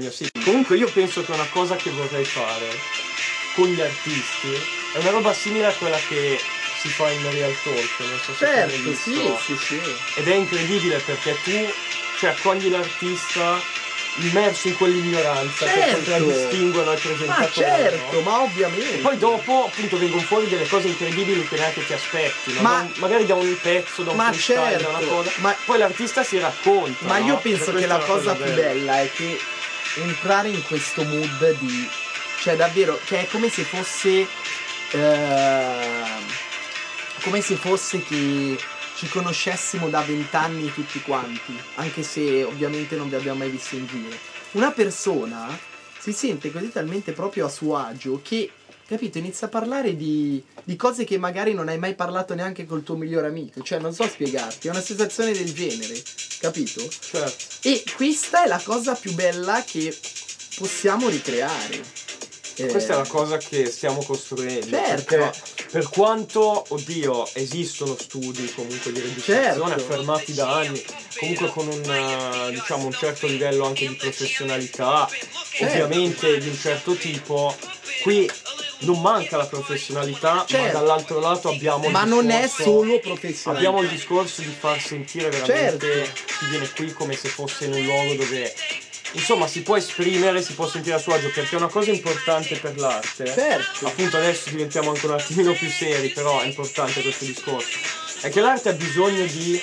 sbaglio, sì. Comunque io penso che una cosa che vorrei fare con gli artisti è una roba simile a quella che si fa in Real Talk, non so se certo, l'hai visto. Sì, sì, sì. Ed è incredibile perché tu, cioè, accogli l'artista immerso in quell'ignoranza, certo, che contraddistinguono il presentatore. Ma certo, no? Ma ovviamente. E poi dopo appunto vengono fuori delle cose incredibili che neanche ti aspetti, no? Ma magari da un pezzo, da un freestyle, certo, da una cosa, ma poi l'artista si racconta. Ma no? Io penso che la cosa più bella è che entrare in questo mood di, cioè davvero, cioè è come se fosse che ci conoscessimo da 20 anni tutti quanti, anche se ovviamente non vi abbiamo mai visto in giro. Una persona si sente così talmente proprio a suo agio che, capito, inizia a parlare di cose che magari non hai mai parlato neanche col tuo migliore amico. Cioè, non so spiegarti, è una sensazione del genere, capito? Certo. E questa è la cosa più bella che possiamo ricreare. Questa è la cosa che stiamo costruendo. Certo. Per quanto, oddio, esistono studi comunque di registrazione, certo, affermati da anni, comunque con un, diciamo, un certo livello anche di professionalità, certo, ovviamente di un certo tipo, qui non manca la professionalità, certo, ma dall'altro lato abbiamo il discorso, non è solo professionalità. Abbiamo il discorso di far sentire veramente, certo, chi viene qui come se fosse in un luogo dove, insomma, si può esprimere, si può sentire a suo agio, perché è una cosa importante per l'arte. Certo. Appunto adesso diventiamo anche un attimino più seri, però è importante questo discorso. È che l'arte ha bisogno di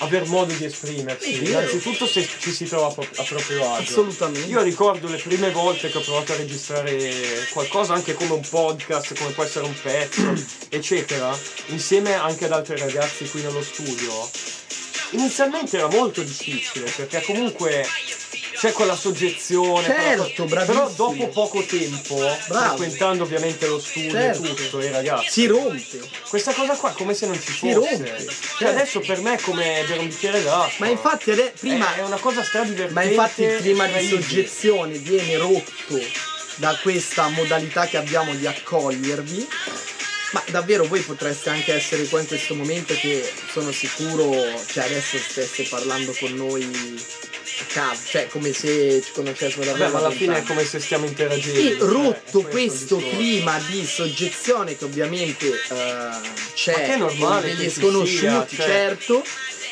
aver modo di esprimersi, innanzitutto se ci si trova a proprio agio. Assolutamente. Io ricordo le prime volte che ho provato a registrare qualcosa, anche come un podcast, come può essere un pezzo, eccetera, insieme anche ad altri ragazzi qui nello studio. Inizialmente era molto difficile, perché comunque c'è quella soggezione, certo, quella, però dopo poco tempo, bravo, frequentando ovviamente lo studio, certo, e tutto, e ragazzi, si rompe questa cosa qua, come se non ci fosse, si rompe, cioè, certo, adesso per me è come bere un bicchiere d'acqua. Ma infatti prima è una cosa stradivertente, ma infatti il clima di soggezione viene rotto da questa modalità che abbiamo di accogliervi. Ma davvero voi potreste anche essere qua in questo momento, che sono sicuro, cioè adesso stesse parlando con noi, cioè come se ci conoscessimo davvero. Ma alla fine è come se stiamo interagendo. E rotto questo clima di soggezione che ovviamente c'è, degli sconosciuti, certo,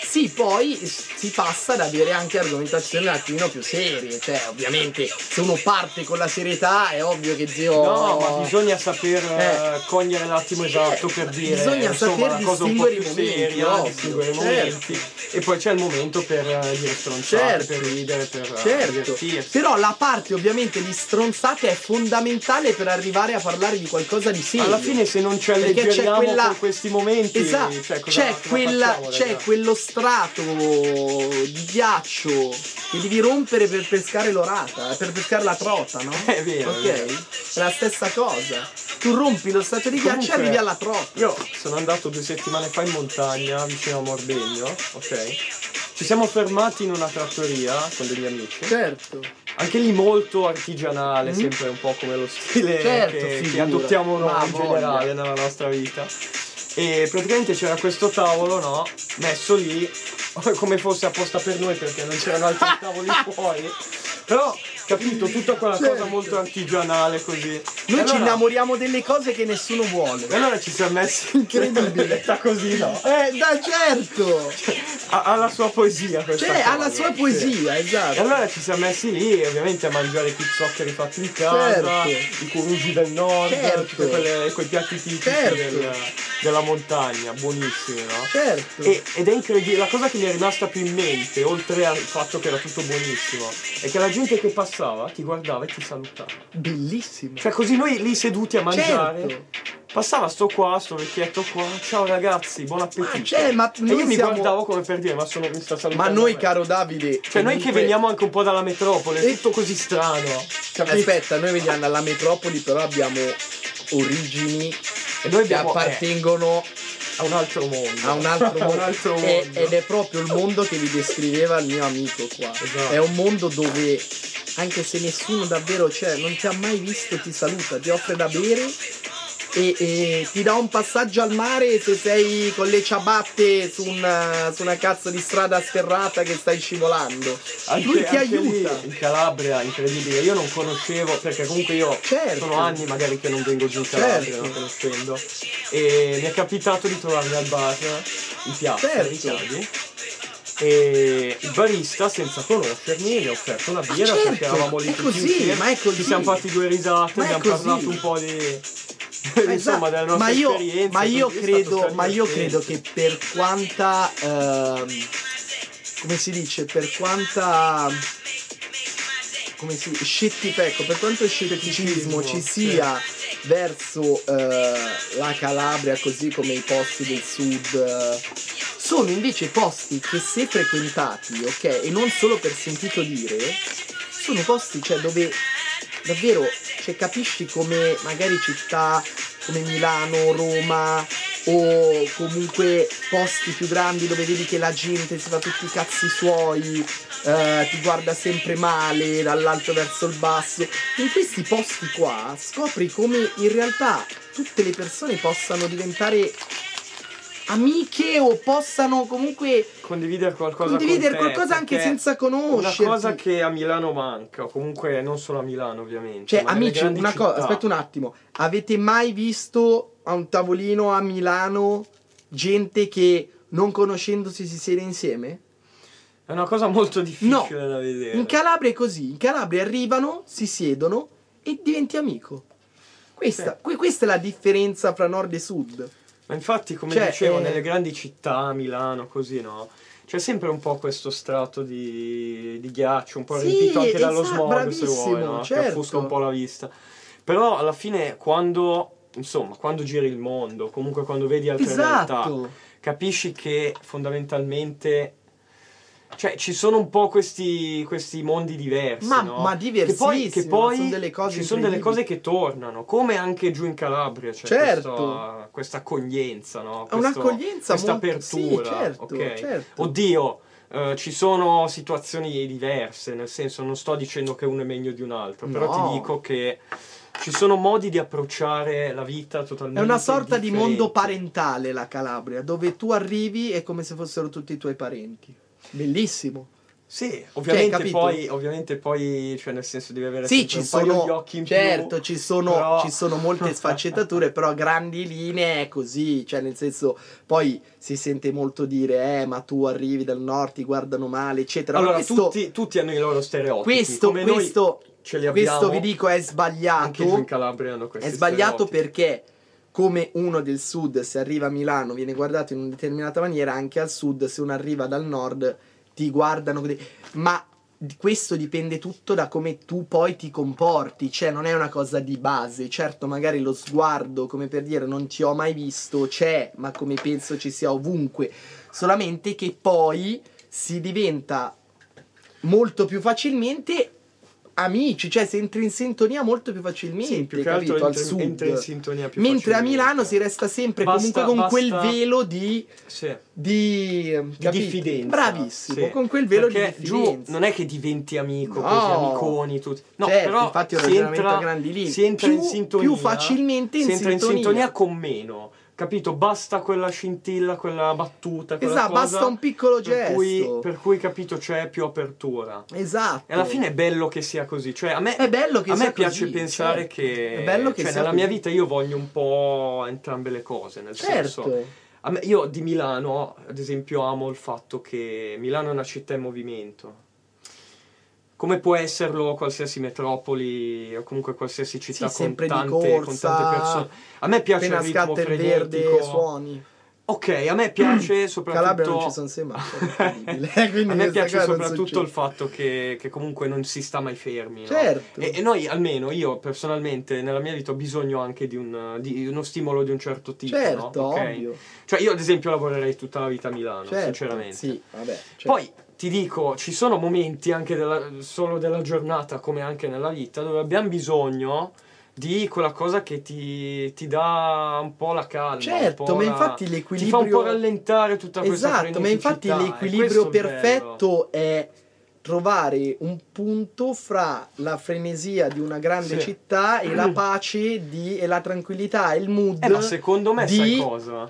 sì, poi si passa ad avere anche argomentazioni un attimino più serie. Cioè, ovviamente, se uno parte con la serietà è ovvio che zio. No, ma bisogna saper cogliere l'attimo esatto per dire. Bisogna saper distinguere i momenti, seria, ovvio, distinguere i momenti. E poi c'è il momento per dire stronzate, certo, per ridere, per divertirsi. Però la parte ovviamente di stronzate è fondamentale per arrivare a parlare di qualcosa di serio. Alla fine, se non ci alleggeriamo con questi momenti, esatto, cioè, c'è quello strato di ghiaccio che devi rompere per pescare l'orata, per pescare la trota, no? È vero, ok? È vero. È la stessa cosa. Tu rompi lo strato di ghiaccio e arrivi alla trota. Io sono andato 2 settimane fa in montagna vicino a Morbegno, ok? Ci siamo fermati in una trattoria con degli amici. Certo. Anche lì molto artigianale, sempre un po' come lo stile, certo, che adottiamo noi in generale nella nostra vita. E praticamente c'era questo tavolo, no? Messo lì come fosse apposta per noi, perché non c'erano altri tavoli fuori. Però, capito, tutta quella, certo, cosa molto artigianale così. Noi allora ci innamoriamo delle cose che nessuno vuole. E allora ci siamo messi, incredibile, così, no? Da certo! Cioè, alla sua poesia questa cosa. Alla sua poesia, esatto. E allora ci siamo messi lì, ovviamente, a mangiare i pizzoccheri fatti in casa, certo, i corugi del nord, certo, quei piatti tipici, certo, della montagna, buonissimi, no? Certo. Ed è incredibile, la cosa che mi è rimasta più in mente, oltre al fatto che era tutto buonissimo, è che la gente che passava ti guardava e ti salutava. Bellissimo. Cioè, così noi lì seduti a mangiare, certo, passava sto vecchietto qua, ciao ragazzi, buon appetito. E io mi guardavo come per dire, ma sono mi sta salutando. Ma noi, caro Davide, cioè noi che veniamo anche un po' dalla metropoli, è tutto così strano. Aspetta, noi veniamo dalla metropoli, però abbiamo origini e noi che appartengono a un altro mondo, ed è proprio il mondo che vi descriveva il mio amico qua, esatto. È un mondo dove anche se nessuno davvero, cioè non ti ha mai visto, ti saluta, ti offre da bere e ti dà un passaggio al mare se sei con le ciabatte su una cazzo di strada sterrata che stai scivolando. Lui ti aiuta. Lì, in Calabria, incredibile, io non conoscevo, perché comunque io sono anni magari che non vengo giù in Calabria, non conoscendo, e mi è capitato di trovarmi al bar in piazza, e il barista, senza conoscermi, gli ho offerto una birra, perché eravamo lì tutti insieme, ci siamo fatti due risate, abbiamo parlato un po' di insomma della nostra esperienza. Ma io credo che per quanta per quanto scetticismo ci sia verso la Calabria, così come i posti del sud, sono invece posti che, se frequentati, ok, e non solo per sentito dire, sono posti, cioè, dove davvero, cioè, capisci come magari città come Milano, Roma, o comunque posti più grandi dove vedi che la gente si fa tutti i cazzi suoi, ti guarda sempre male dall'alto verso il basso. In questi posti qua scopri come in realtà tutte le persone possano diventare amiche, o possano comunque condividere qualcosa anche senza conoscerti. Una cosa che a Milano manca, o comunque non solo a Milano ovviamente, cioè, amici, una cosa, aspetta un attimo, avete mai visto a un tavolino a Milano gente che, non conoscendosi, si siede insieme? È una cosa molto difficile da vedere. In Calabria è così, in Calabria arrivano, si siedono e diventi amico. Questa è la differenza fra nord e sud. Ma infatti, come dicevo, nelle grandi città, Milano, così, no? C'è sempre un po' questo strato di ghiaccio, un po' riempito anche dallo smog, se vuoi, no? Che offusca un po' la vista. Però alla fine, quando giri il mondo, comunque quando vedi altre realtà, capisci che fondamentalmente, cioè, ci sono un po' questi mondi diversi, ma diversissimi, che poi sono delle cose, ci sono delle cose che tornano, come anche giù in Calabria, cioè questa accoglienza, no? Un'accoglienza, questa apertura, okay? Oddio, ci sono situazioni diverse, nel senso, non sto dicendo che uno è meglio di un altro, però ti dico che ci sono modi di approcciare la vita totalmente. È una sorta di mondo parentale la Calabria, dove tu arrivi è come se fossero tutti i tuoi parenti. Bellissimo. Sì, ovviamente poi, cioè, nel senso, devi avere paio di occhi in più. Ci sono molte sfaccettature, però a grandi linee è così, cioè, nel senso, poi si sente molto dire ma tu arrivi dal nord, ti guardano male, eccetera. Allora, tutti hanno i loro stereotipi. Questo vi dico è sbagliato. Anche in Calabria hanno questi stereotipi. Perché come uno del sud, se arriva a Milano, viene guardato in una determinata maniera, anche al sud, se uno arriva dal nord, ti guardano così. Ma questo dipende tutto da come tu poi ti comporti, cioè non è una cosa di base. Certo, magari lo sguardo, come per dire non ti ho mai visto, c'è, ma come penso ci sia ovunque, solamente che poi si diventa molto più facilmente amici, cioè se entri in sintonia molto più facilmente, più che capito? Altro entri in sintonia più mentre facilmente. A Milano si resta sempre comunque con quel velo di diffidenza. Bravissimo, con quel velo di diffidenza. Giù non è che diventi amico, così amiconi tutti. No, certo, però infatti a grandi linee si entra in sintonia più facilmente, si entra in sintonia con meno. Capito? Basta quella scintilla, quella battuta, quella cosa, basta un piccolo gesto. Per cui capito, c'è più apertura. Esatto. E alla fine è bello che sia così. Cioè, a me piace pensare che, è bello che, cioè, nella mia vita io voglio un po' entrambe le cose. Nel senso, io di Milano, ad esempio, amo il fatto che Milano è una città in movimento, come può esserlo qualsiasi metropoli o comunque qualsiasi città con tante persone. A me piace il ritmo frenetico, suoni. Ok, a me piace soprattutto Calabria non ci sono semafori. A me piace soprattutto il fatto che comunque non si sta mai fermi, no? Certo. E noi, almeno io personalmente nella mia vita, ho bisogno anche di uno stimolo di un certo tipo, certo, no? Okay? Ovvio. Cioè io ad esempio lavorerei tutta la vita a Milano, sinceramente. Sì, vabbè, certo. Poi ti dico, ci sono momenti anche solo della giornata, come anche nella vita, dove abbiamo bisogno di quella cosa che ti dà un po' la calma. Certo, ma infatti l'equilibrio ti fa un po' rallentare tutta questa freneticità. Esatto, ma infatti l'equilibrio perfetto è trovare un punto fra la frenesia di una grande città e la pace e la tranquillità e il mood ma secondo me sai cosa?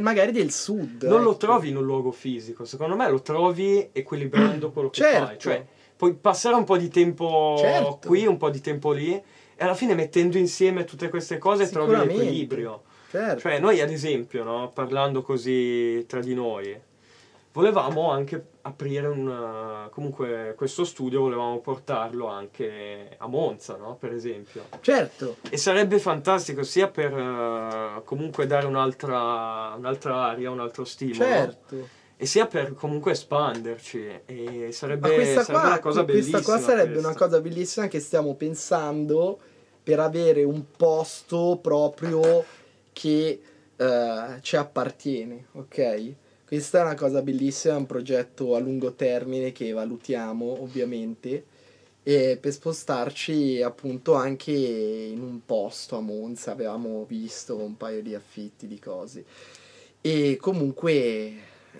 Magari del sud. Non lo trovi in un luogo fisico, secondo me lo trovi equilibrando quello che fai. Cioè, puoi passare un po' di tempo qui, un po' di tempo lì e alla fine mettendo insieme tutte queste cose trovi l'equilibrio. Certo. Cioè noi ad esempio, no, parlando così tra di noi, volevamo anche aprire comunque questo studio volevamo portarlo anche a Monza, no? Per esempio. Certo. E sarebbe fantastico sia per comunque dare un'altra aria, un altro stimolo. Certo. E sia per comunque espanderci. E sarebbe una cosa bellissima. Questa qua sarebbe una cosa bellissima che stiamo pensando per avere un posto proprio che ci appartiene, ok? Questa è una cosa bellissima, è un progetto a lungo termine che valutiamo ovviamente, e per spostarci appunto anche in un posto a Monza, avevamo visto un paio di affitti di cose e comunque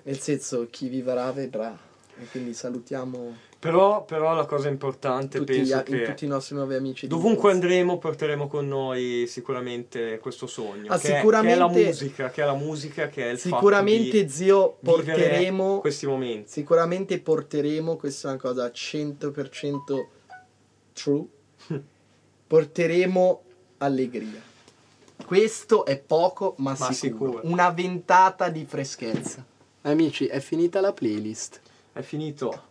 nel senso chi vivrà vedrà, e quindi salutiamo però la cosa importante penso che tutti i nostri nuovi amici dovunque andremo porteremo con noi sicuramente questo sogno che è la musica che è il sicuramente fatto di zio porteremo questi momenti sicuramente porteremo, questa è una cosa 100% true porteremo allegria, questo è poco ma sicuro, una ventata di freschezza. Amici, è finita la playlist, è finito